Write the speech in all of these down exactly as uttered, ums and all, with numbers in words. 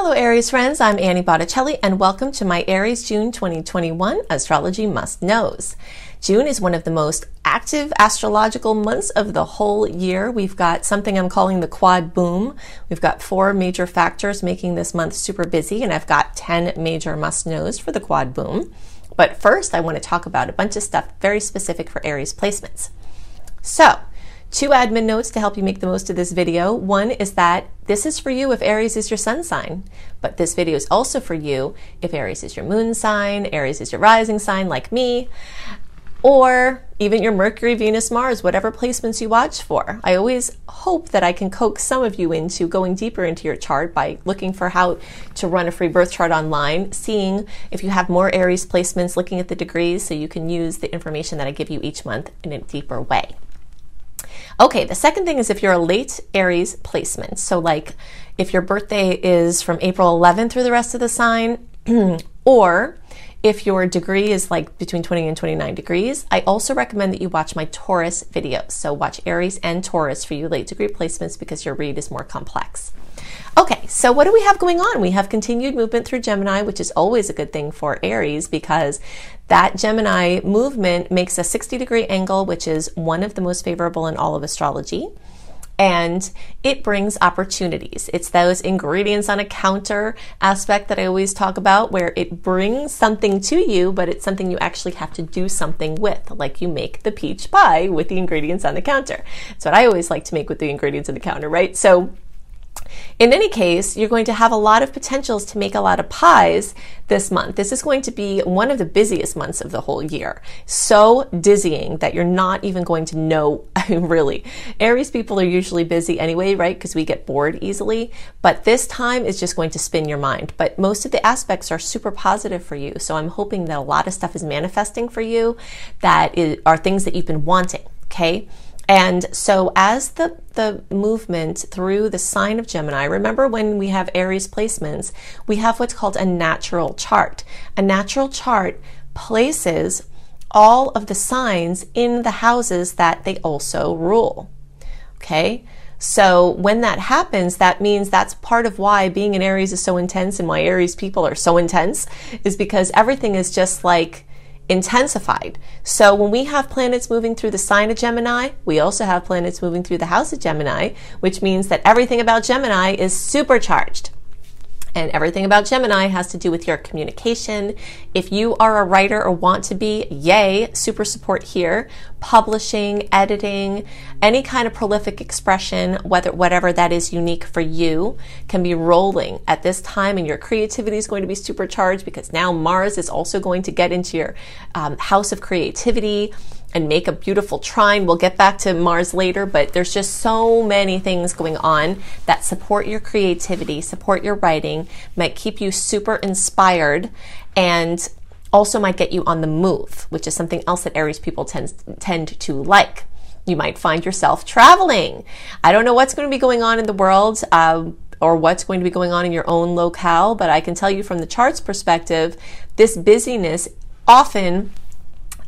Hello Aries friends, I'm Annie Botticelli and welcome to my Aries June twenty twenty-one Astrology Must Knows. June is one of the most active astrological months of the whole year. We've got something I'm calling the quad boom. We've got four major factors making this month super busy, and I've got ten major must knows for the quad boom. But first, I want to talk about a bunch of stuff very specific for Aries placements. So, two admin notes to help you make the most of this video. One is that this is for you if Aries is your sun sign, but this video is also for you if Aries is your moon sign, Aries is your rising sign like me, or even your Mercury, Venus, Mars, whatever placements you watch for. I always hope that I can coax some of you into going deeper into your chart by looking for how to run a free birth chart online, seeing if you have more Aries placements, looking at the degrees so you can use the information that I give you each month in a deeper way. Okay, the second thing is if you're a late Aries placement. So like if your birthday is from April eleventh through the rest of the sign, or if your degree is like between twenty and twenty-nine degrees, I also recommend that you watch my Taurus videos. So watch Aries and Taurus for you late degree placements because your read is more complex. Okay, so what do we have going on? We have continued movement through Gemini, which is always a good thing for Aries because that Gemini movement makes a sixty degree angle, which is one of the most favorable in all of astrology. And it brings opportunities. It's those ingredients on a counter aspect that I always talk about where it brings something to you, but it's something you actually have to do something with, like you make the peach pie with the ingredients on the counter. That's what I always like to make with the ingredients on the counter, right? So in any case, you're going to have a lot of potentials to make a lot of pies this month. This is going to be one of the busiest months of the whole year. So dizzying that you're not even going to know, I mean, really. Aries people are usually busy anyway, right? Because we get bored easily. But this time is just going to spin your mind. But most of the aspects are super positive for you. So I'm hoping that a lot of stuff is manifesting for you that is, are things that you've been wanting, okay? And so as the, the movement through the sign of Gemini, remember when we have Aries placements, we have what's called a natural chart. A natural chart places all of the signs in the houses that they also rule, okay? So when that happens, that means that's part of why being in Aries is so intense and why Aries people are so intense is because everything is just like intensified. So when we have planets moving through the sign of Gemini, we also have planets moving through the house of Gemini, which means that everything about Gemini is supercharged. And everything about Gemini has to do with your communication. If you are a writer or want to be, yay, super support here. Publishing, editing, any kind of prolific expression, whether whatever that is unique for you, can be rolling at this time, and your creativity is going to be supercharged because now Mars is also going to get into your um, house of creativity and make a beautiful trine. We'll get back to Mars later, but there's just so many things going on that support your creativity, support your writing, might keep you super inspired, and also might get you on the move, which is something else that Aries people tend, tend to like. You might find yourself traveling. I don't know what's going to be going on in the world, uh, or what's going to be going on in your own locale, but I can tell you from the chart's perspective, this busyness often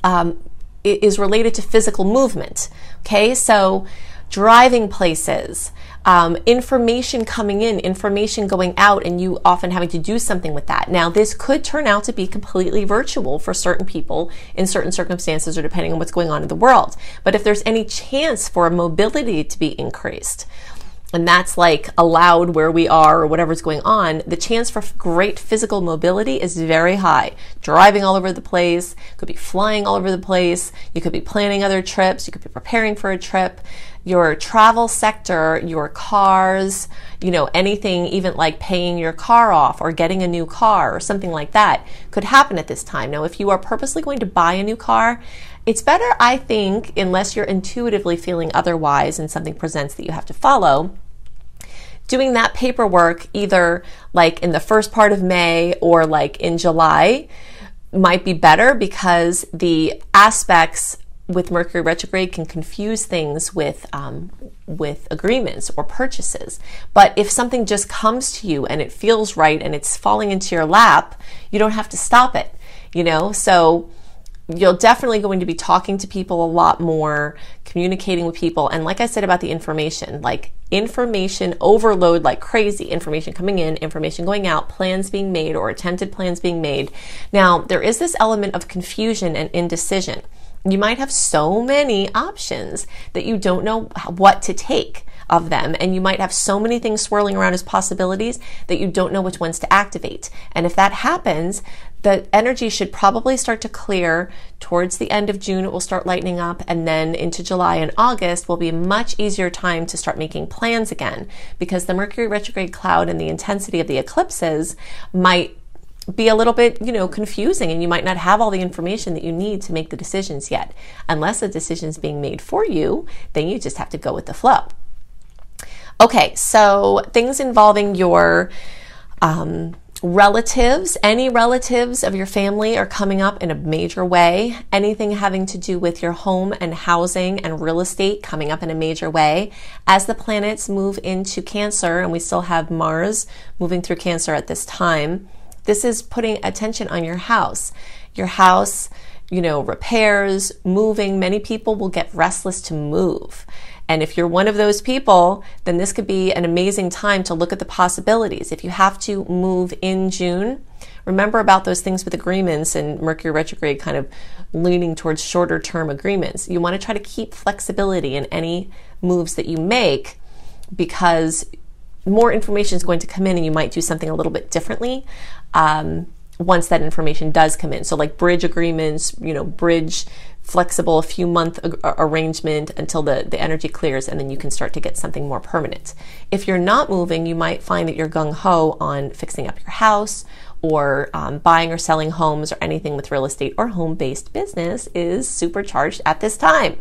um, is related to physical movement, okay? So driving places, um, information coming in, information going out, and you often having to do something with that. Now, this could turn out to be completely virtual for certain people in certain circumstances or depending on what's going on in the world. But if there's any chance for mobility to be increased, and that's like allowed where we are or whatever's going on, the chance for great physical mobility is very high. Driving all over the place, could be flying all over the place, you could be planning other trips, you could be preparing for a trip. Your travel sector, your cars, you know, anything even like paying your car off or getting a new car or something like that could happen at this time. Now, if you are purposely going to buy a new car, it's better, I think, unless you're intuitively feeling otherwise and something presents that you have to follow, doing that paperwork either like in the first part of May or like in July might be better because the aspects with Mercury retrograde can confuse things with um, with agreements or purchases. But if something just comes to you and it feels right and it's falling into your lap, you don't have to stop it, you know? So you're definitely going to be talking to people a lot more, communicating with people. And like I said about the information, like information overload like crazy, information coming in, information going out, plans being made or attempted plans being made. Now, there is this element of confusion and indecision. You might have so many options that you don't know what to take of them, and you might have so many things swirling around as possibilities that you don't know which ones to activate. And if that happens, the energy should probably start to clear towards the end of June. It will start lightening up, and then into July and August will be a much easier time to start making plans again, because the Mercury retrograde cloud and the intensity of the eclipses might be a little bit, you know, confusing, and you might not have all the information that you need to make the decisions yet. Unless the decision's being made for you, then you just have to go with the flow. Okay, so things involving your um, relatives, any relatives of your family are coming up in a major way. Anything having to do with your home and housing and real estate coming up in a major way. As the planets move into Cancer, and we still have Mars moving through Cancer at this time, this is putting attention on your house. Your house, you know, repairs, moving. Many people will get restless to move. And if you're one of those people, then this could be an amazing time to look at the possibilities. If you have to move in June, remember about those things with agreements and Mercury retrograde kind of leaning towards shorter term agreements. You want to try to keep flexibility in any moves that you make, because more information is going to come in and you might do something a little bit differently um, once that information does come in. So like bridge agreements, you know, bridge flexible, a few month arrangement until the, the energy clears, and then you can start to get something more permanent. If you're not moving, you might find that you're gung-ho on fixing up your house, or um, buying or selling homes, or anything with real estate or home-based business is supercharged at this time.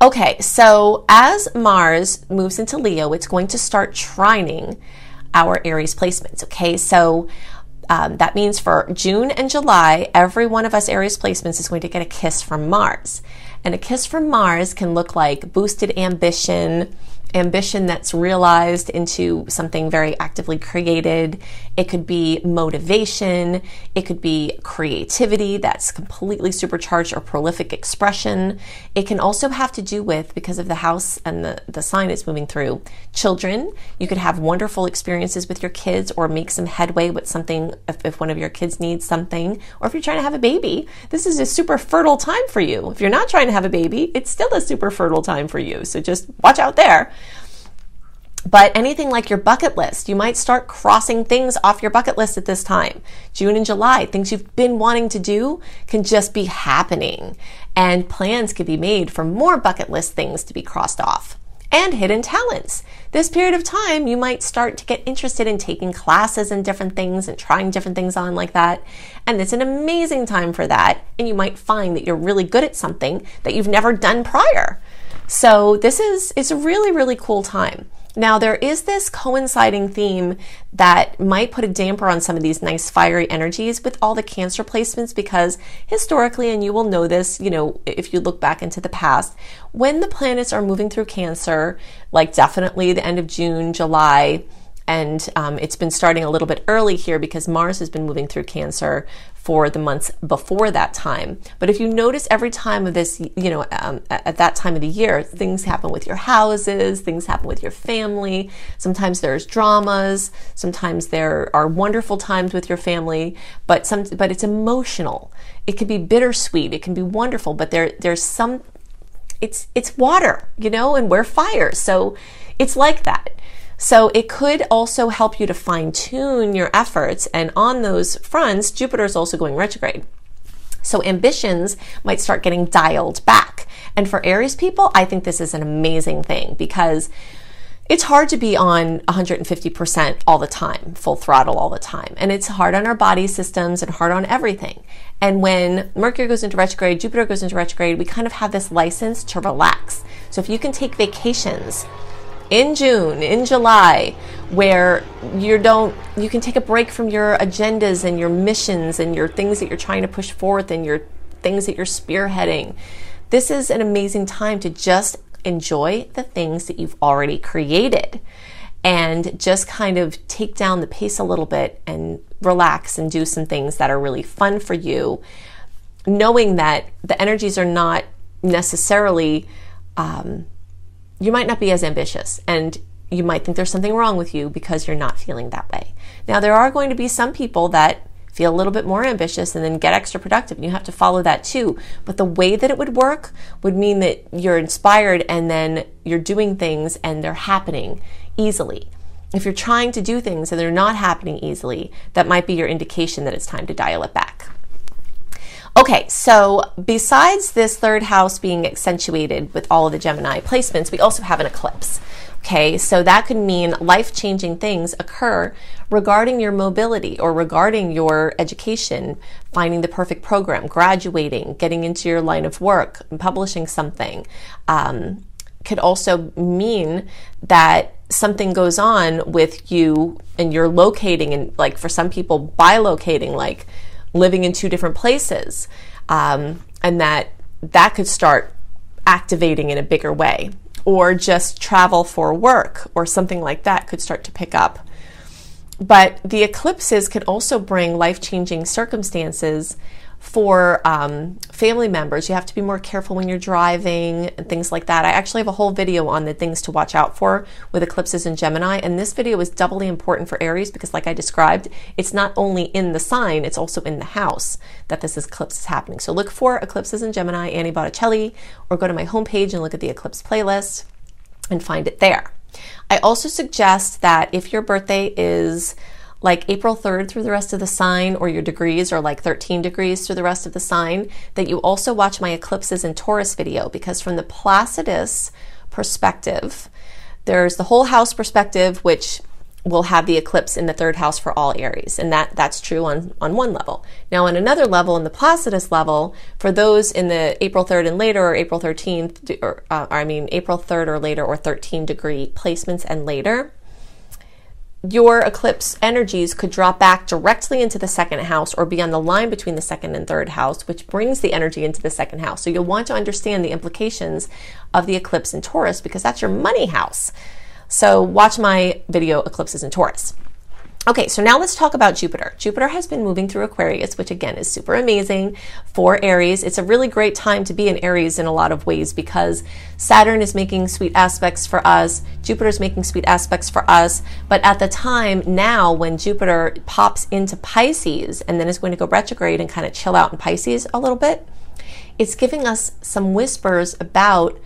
Okay, so as Mars moves into Leo, it's going to start trining our Aries placements, okay? So Um, that means for June and July, every one of us Aries placements is going to get a kiss from Mars. And a kiss from Mars can look like boosted ambition, ambition that's realized into something very actively created. It could be motivation. It could be creativity that's completely supercharged, or prolific expression. It can also have to do with, because of the house and the, the sign it's moving through, children. You could have wonderful experiences with your kids, or make some headway with something if, if one of your kids needs something, or if you're trying to have a baby. This is a super fertile time for you. If you're not trying to have a baby, it's still a super fertile time for you. So just watch out there. But anything like your bucket list, you might start crossing things off your bucket list at this time. June and July, things you've been wanting to do can just be happening, and plans could be made for more bucket list things to be crossed off. And hidden talents. This period of time, you might start to get interested in taking classes and different things and trying different things on like that. And it's an amazing time for that. And you might find that you're really good at something that you've never done prior. So this is, it's a really, really cool time. Now, there is this coinciding theme that might put a damper on some of these nice fiery energies with all the Cancer placements, because historically, and you will know this, you know, if you look back into the past, when the planets are moving through Cancer, like definitely the end of June, July, and um, it's been starting a little bit early here because Mars has been moving through Cancer for the months before that time. But if you notice, every time of this, you know, um, at that time of the year, things happen with your houses, things happen with your family. Sometimes there's dramas, sometimes there are wonderful times with your family, but some, but it's emotional. It can be bittersweet, it can be wonderful, but there, there's some, it's, it's water, you know, and we're fire. So it's like that. So it could also help you to fine tune your efforts. And on those fronts, Jupiter is also going retrograde. So ambitions might start getting dialed back. And for Aries people, I think this is an amazing thing, because it's hard to be on one hundred fifty percent all the time, full throttle all the time. And it's hard on our body systems and hard on everything. And when Mercury goes into retrograde, Jupiter goes into retrograde, we kind of have this license to relax. So if you can take vacations in June, in July, where you don't, you can take a break from your agendas and your missions and your things that you're trying to push forth and your things that you're spearheading. This is an amazing time to just enjoy the things that you've already created and just kind of take down the pace a little bit and relax and do some things that are really fun for you. knowing that the energies are not necessarily, um, you might not be as ambitious, and you might think there's something wrong with you because you're not feeling that way. Now, there are going to be some people that feel a little bit more ambitious and then get extra productive, and you have to follow that too. But the way that it would work would mean that you're inspired and then you're doing things and they're happening easily. If you're trying to do things and they're not happening easily, that might be your indication that it's time to dial it back. Okay, so besides this third house being accentuated with all of the Gemini placements, we also have an eclipse. Okay, so that could mean life-changing things occur regarding your mobility or regarding your education, finding the perfect program, graduating, getting into your line of work, and publishing something. Um, could also mean that something goes on with you and you're locating, and like for some people, bilocating, like living in two different places. Um, and that that could start activating in a bigger way, or just travel for work or something like that could start to pick up. But the eclipses could also bring life-changing circumstances for um, family members. You have to be more careful when you're driving and things like that. I actually have a whole video on the things to watch out for with eclipses in Gemini, and this video is doubly important for Aries because, like I described, it's not only in the sign, it's also in the house that this eclipse is happening. So look for eclipses in Gemini, Annie Botticelli, or go to my homepage and look at the eclipse playlist and find it there. I also suggest that if your birthday is like April third through the rest of the sign, or your degrees are like thirteen degrees through the rest of the sign, that you also watch my eclipses in Taurus video, because from the Placidus perspective, there's the whole house perspective, which will have the eclipse in the third house for all Aries, and that that's true on on one level. Now on another level, on the Placidus level, for those in the April third and later, or April thirteenth, or uh, I mean April third or later, or thirteen degree placements and later, your eclipse energies could drop back directly into the second house or be on the line between the second and third house, which brings the energy into the second house. So you'll want to understand the implications of the eclipse in Taurus, because that's your money house. So watch my video, Eclipses in Taurus. Okay, so now let's talk about Jupiter. Jupiter has been moving through Aquarius, which again is super amazing for Aries. It's a really great time to be in Aries in a lot of ways, because Saturn is making sweet aspects for us, Jupiter is making sweet aspects for us, but at the time now when Jupiter pops into Pisces and then is going to go retrograde and kind of chill out in Pisces a little bit, it's giving us some whispers about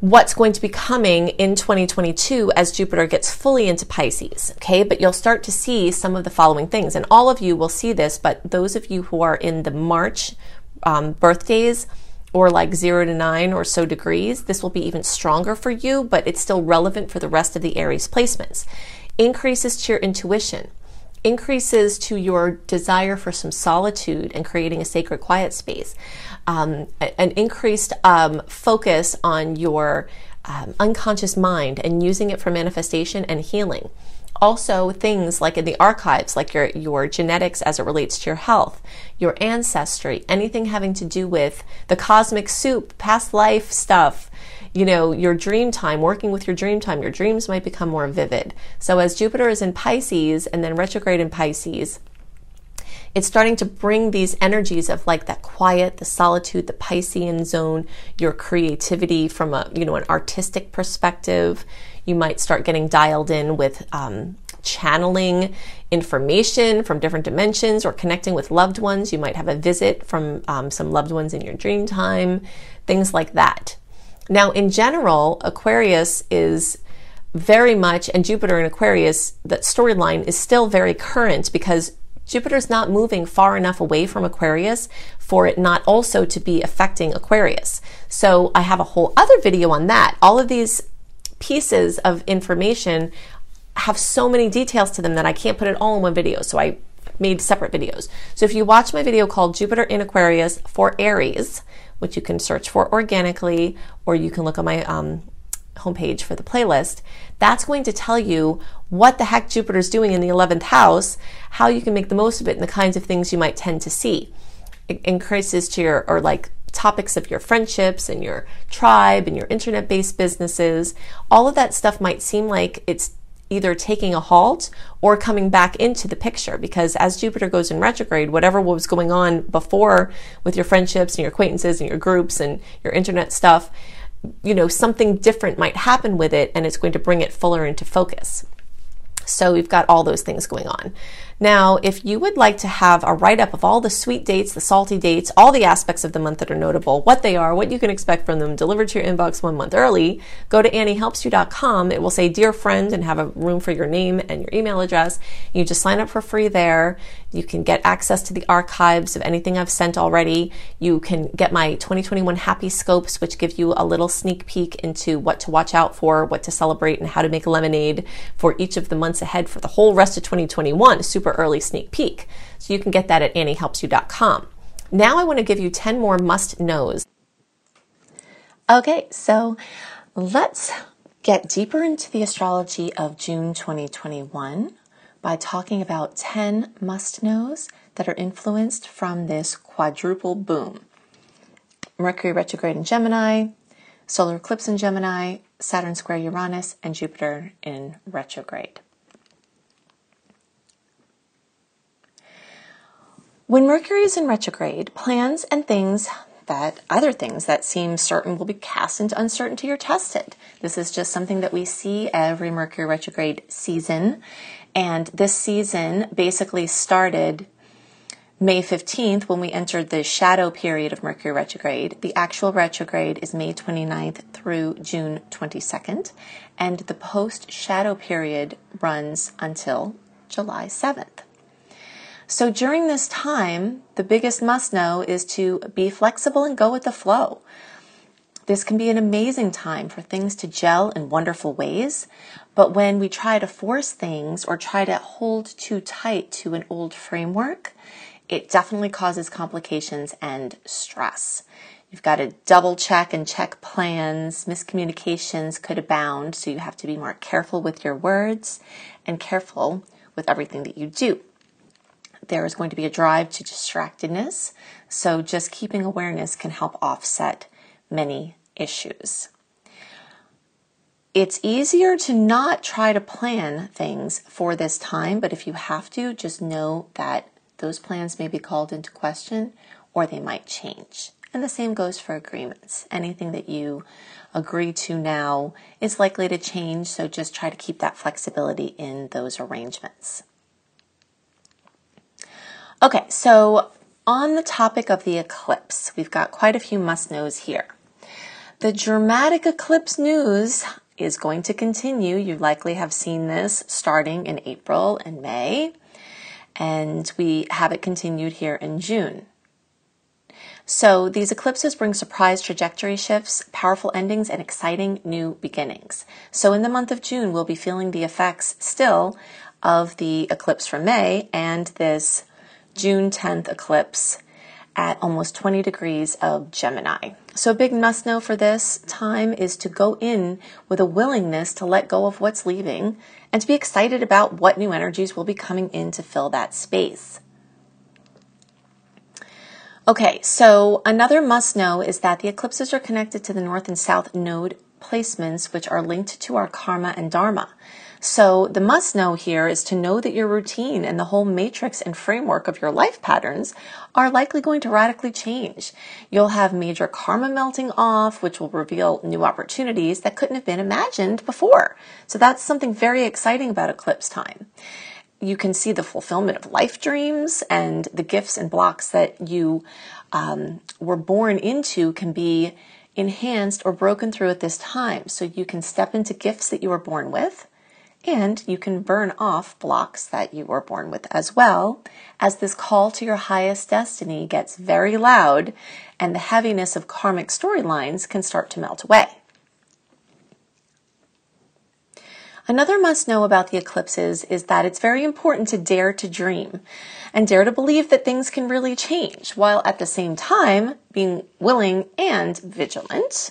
what's going to be coming in twenty twenty-two as Jupiter gets fully into Pisces, okay? But you'll start to see some of the following things, and all of you will see this, but those of you who are in the March um, birthdays, or like zero to nine or so degrees, this will be even stronger for you, but it's still relevant for the rest of the Aries placements. Increases to your intuition, increases to your desire for some solitude and creating a sacred quiet space, um, an increased um, focus on your um, unconscious mind and using it for manifestation and healing. Also things like in the archives, like your, your genetics as it relates to your health, your ancestry, anything having to do with the cosmic soup, past life stuff, you know, your dream time, working with your dream time, your dreams might become more vivid. So as Jupiter is in Pisces and then retrograde in Pisces, it's starting to bring these energies of like that quiet, the solitude, the Piscean zone, your creativity from a, you know, an artistic perspective. You might start getting dialed in with um, channeling information from different dimensions or connecting with loved ones. You might have a visit from um, some loved ones in your dream time, things like that. Now, in general, Aquarius is very much, and Jupiter in Aquarius, that storyline is still very current, because Jupiter's not moving far enough away from Aquarius for it not also to be affecting Aquarius. So I have a whole other video on that. All of these pieces of information have so many details to them that I can't put it all in one video. So I made separate videos. So if you watch my video called Jupiter in Aquarius for Aries, which you can search for organically, or you can look on my um, homepage for the playlist, that's going to tell you what the heck Jupiter's doing in the eleventh house, how you can make the most of it, and the kinds of things you might tend to see. It increases to your, or like topics of your friendships and your tribe and your internet-based businesses. All of that stuff might seem like it's either taking a halt or coming back into the picture, because as Jupiter goes in retrograde, whatever was going on before with your friendships and your acquaintances and your groups and your internet stuff, you know, something different might happen with it, and it's going to bring it fuller into focus. So we've got all those things going on. Now, if you would like to have a write-up of all the sweet dates, the salty dates, all the aspects of the month that are notable, what they are, what you can expect from them, delivered to your inbox one month early, go to annie helps you dot com. It will say Dear Friend and have a room for your name and your email address. You just sign up for free there. You can get access to the archives of anything I've sent already. You can get my twenty twenty-one Happy Scopes, which give you a little sneak peek into what to watch out for, what to celebrate, and how to make lemonade for each of the months ahead for the whole rest of twenty twenty-one. Super early sneak peek. So you can get that at annie helps you dot com. Now I want to give you ten more must knows. Okay, so let's get deeper into the astrology of June twenty twenty-one by talking about ten must knows that are influenced from this quadruple boom. Mercury retrograde in Gemini, solar eclipse in Gemini, Saturn square Uranus, and Jupiter in retrograde. When Mercury is in retrograde, plans and things that, other things that seem certain will be cast into uncertainty or tested. This is just something that we see every Mercury retrograde season. And this season basically started May fifteenth when we entered the shadow period of Mercury retrograde. The actual retrograde is May twenty-ninth through June twenty-second. And the post-shadow period runs until July seventh. So during this time, the biggest must know is to be flexible and go with the flow. This can be an amazing time for things to gel in wonderful ways, but when we try to force things or try to hold too tight to an old framework, it definitely causes complications and stress. You've got to double check and check plans. Miscommunications could abound, so you have to be more careful with your words and careful with everything that you do. There is going to be a drive to distractedness, so just keeping awareness can help offset many issues. It's easier to not try to plan things for this time, but if you have to, just know that those plans may be called into question or they might change. And the same goes for agreements. Anything that you agree to now is likely to change, so just try to keep that flexibility in those arrangements. Okay, so on the topic of the eclipse, we've got quite a few must-knows here. The dramatic eclipse news is going to continue. You likely have seen this starting in April and May, and we have it continued here in June. So these eclipses bring surprise trajectory shifts, powerful endings, and exciting new beginnings. So in the month of June, we'll be feeling the effects still of the eclipse from May and this June tenth eclipse at almost twenty degrees of Gemini. So a big must know for this time is to go in with a willingness to let go of what's leaving and to be excited about what new energies will be coming in to fill that space. Okay, so another must know is that the eclipses are connected to the north and south node placements, which are linked to our karma and dharma. So the must know here is to know that your routine and the whole matrix and framework of your life patterns are likely going to radically change. You'll have major karma melting off, which will reveal new opportunities that couldn't have been imagined before. So that's something very exciting about eclipse time. You can see the fulfillment of life dreams, and the gifts and blocks that you um, were born into can be enhanced or broken through at this time. So you can step into gifts that you were born with, and you can burn off blocks that you were born with as well, as this call to your highest destiny gets very loud and the heaviness of karmic storylines can start to melt away. Another must know about the eclipses is that it's very important to dare to dream and dare to believe that things can really change, while at the same time being willing and vigilant,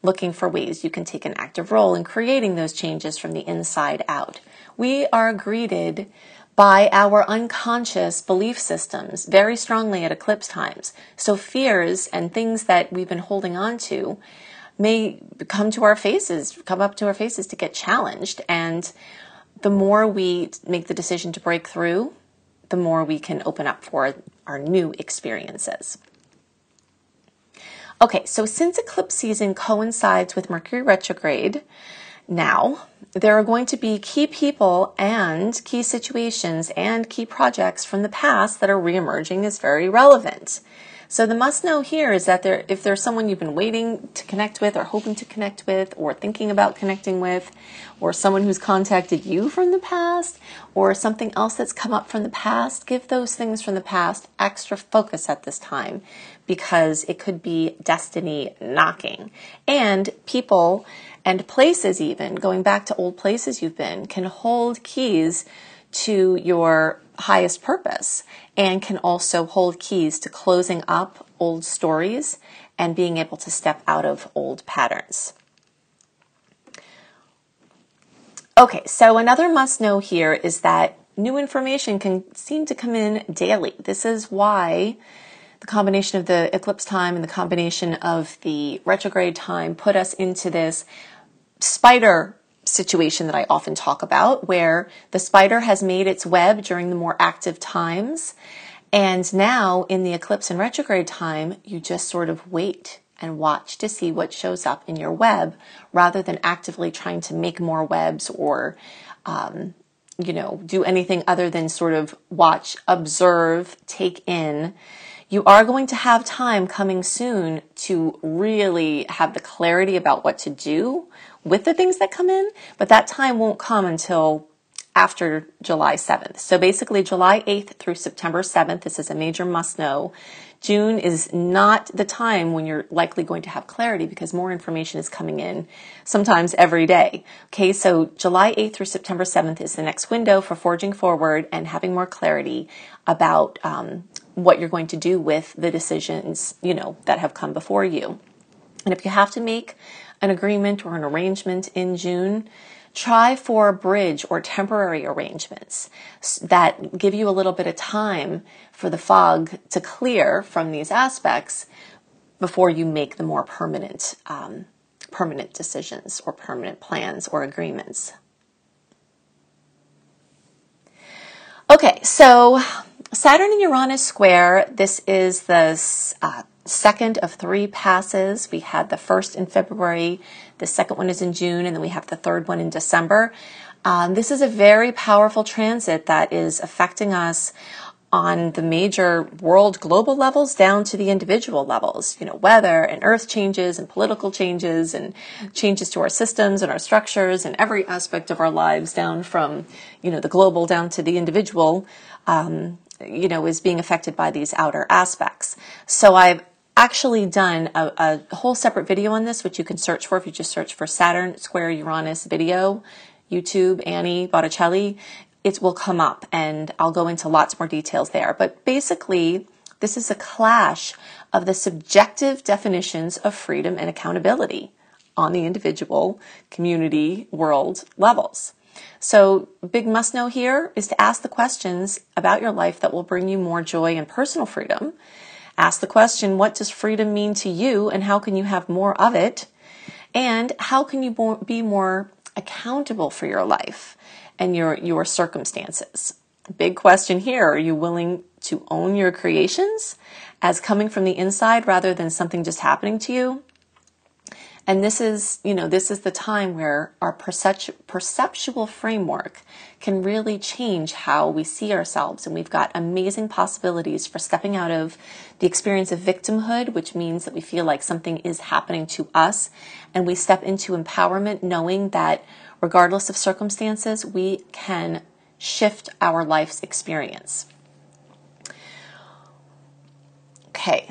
looking for ways you can take an active role in creating those changes from the inside out. We are greeted by our unconscious belief systems very strongly at eclipse times. So fears and things that we've been holding on to may come to our faces, come up to our faces to get challenged. And the more we make the decision to break through, the more we can open up for our new experiences. Okay, so since eclipse season coincides with Mercury retrograde, now there are going to be key people and key situations and key projects from the past that are reemerging as very relevant. So the must know here is that there, if there's someone you've been waiting to connect with or hoping to connect with or thinking about connecting with, or someone who's contacted you from the past, or something else that's come up from the past, give those things from the past extra focus at this time, because it could be destiny knocking. And people and places, even going back to old places you've been, can hold keys to your highest purpose, and can also hold keys to closing up old stories and being able to step out of old patterns. Okay, so another must know here is that new information can seem to come in daily. This is why the combination of the eclipse time and the combination of the retrograde time put us into this spider situation that I often talk about, where the spider has made its web during the more active times, and now in the eclipse and retrograde time you just sort of wait and watch to see what shows up in your web, rather than actively trying to make more webs or um, you know, do anything other than sort of watch, observe, take in. You are going to have time coming soon to really have the clarity about what to do with the things that come in, but that time won't come until after July seventh. So basically July eighth through September seventh, this is a major must know. June is not the time when you're likely going to have clarity, because more information is coming in sometimes every day. Okay, so July eighth through September seventh is the next window for forging forward and having more clarity about um, what you're going to do with the decisions, you know, that have come before you. And if you have to make an agreement or an arrangement in June, try for bridge or temporary arrangements that give you a little bit of time for the fog to clear from these aspects before you make the more permanent, um, permanent decisions or permanent plans or agreements. Okay, so Saturn and Uranus square, this is the uh, second of three passes. We had the first in February, the second one is in June, and then we have the third one in December. Um, this is a very powerful transit that is affecting us on the major world global levels down to the individual levels, you know, weather and earth changes and political changes and changes to our systems and our structures and every aspect of our lives, down from, you know, the global down to the individual, um, you know, is being affected by these outer aspects. So I've actually done a, a whole separate video on this, which you can search for if you just search for Saturn square Uranus video, YouTube, Annie Botticelli. It will come up, and I'll go into lots more details there. But basically, this is a clash of the subjective definitions of freedom and accountability on the individual, community, world levels. So big must know here is to ask the questions about your life that will bring you more joy and personal freedom. Ask the question, what does freedom mean to you, and how can you have more of it? And how can you be more accountable for your life and your, your circumstances? Big question here, are you willing to own your creations as coming from the inside rather than something just happening to you? And this is, you know, this is the time where our percept- perceptual framework can really change how we see ourselves. And we've got amazing possibilities for stepping out of the experience of victimhood, which means that we feel like something is happening to us. And we step into empowerment, knowing that regardless of circumstances, we can shift our life's experience. Okay.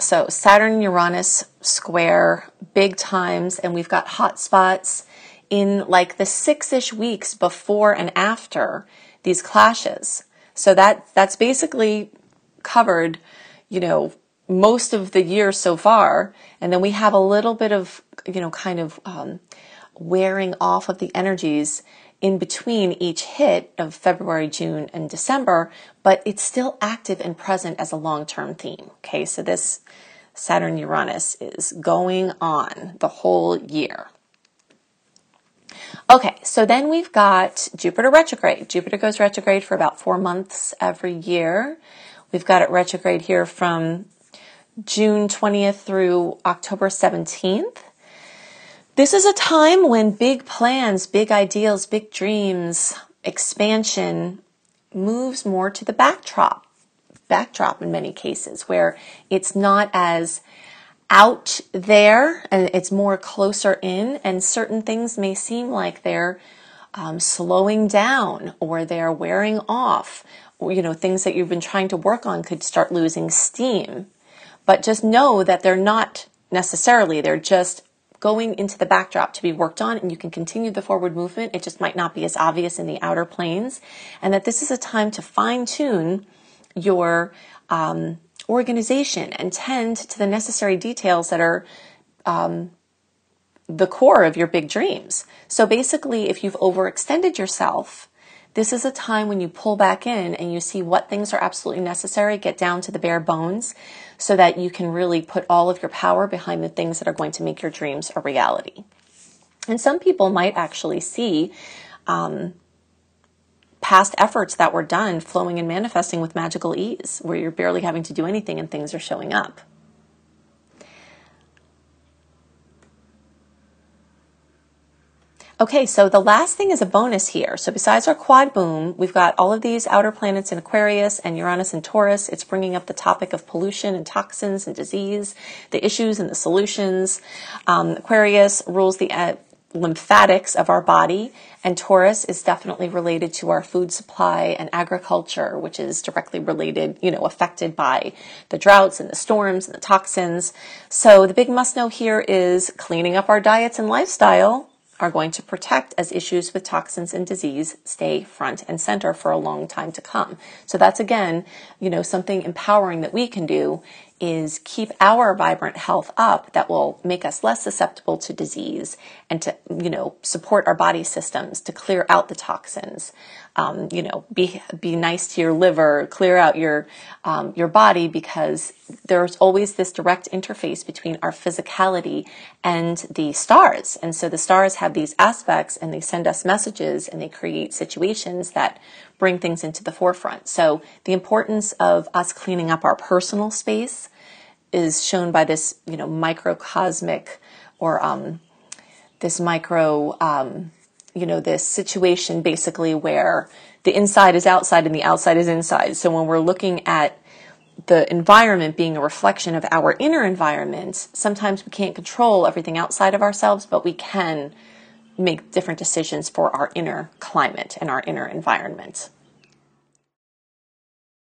So Saturn, Uranus square, big times, and we've got hot spots in like the six-ish weeks before and after these clashes. So that that's basically covered, you know, most of the year so far. And then we have a little bit of, you know, kind of um, wearing off of the energies in between each hit of February, June, and December, but it's still active and present as a long-term theme. Okay, so this Saturn Uranus is going on the whole year. Okay, so then we've got Jupiter retrograde. Jupiter goes retrograde for about four months every year. We've got it retrograde here from June twentieth through October seventeenth. This is a time when big plans, big ideals, big dreams, expansion moves more to the backdrop, backdrop in many cases, where it's not as out there and it's more closer in, and certain things may seem like they're um, slowing down or they're wearing off, or, you know, things that you've been trying to work on could start losing steam. But just know that they're not necessarily, they're just going into the backdrop to be worked on, and you can continue the forward movement. It just might not be as obvious in the outer planes, and that this is a time to fine tune your um, organization and tend to the necessary details that are um, the core of your big dreams. So basically, if you've overextended yourself, this is a time when you pull back in and you see what things are absolutely necessary, get down to the bare bones, so that you can really put all of your power behind the things that are going to make your dreams a reality. And some people might actually see um, past efforts that were done flowing and manifesting with magical ease, where you're barely having to do anything and things are showing up. Okay, so the last thing is a bonus here. So besides our quad boom, we've got all of these outer planets in Aquarius and Uranus and Taurus. It's bringing up the topic of pollution and toxins and disease, the issues and the solutions. Um, Aquarius rules the uh, lymphatics of our body, and Taurus is definitely related to our food supply and agriculture, which is directly related, you know, affected by the droughts and the storms and the toxins. So the big must know here is cleaning up our diets and lifestyle are going to protect as issues with toxins and disease stay front and center for a long time to come. So that's, again, you know, something empowering that we can do is keep our vibrant health up that will make us less susceptible to disease and to, you know, support our body systems to clear out the toxins. Um, you know, be be nice to your liver, clear out your um, your body, because there's always this direct interface between our physicality and the stars. And so the stars have these aspects and they send us messages and they create situations that bring things into the forefront. So the importance of us cleaning up our personal space is shown by this, you know, microcosmic or um, this micro... Um, you know, this situation basically where the inside is outside and the outside is inside. So when we're looking at the environment being a reflection of our inner environment, sometimes we can't control everything outside of ourselves, but we can make different decisions for our inner climate and our inner environment.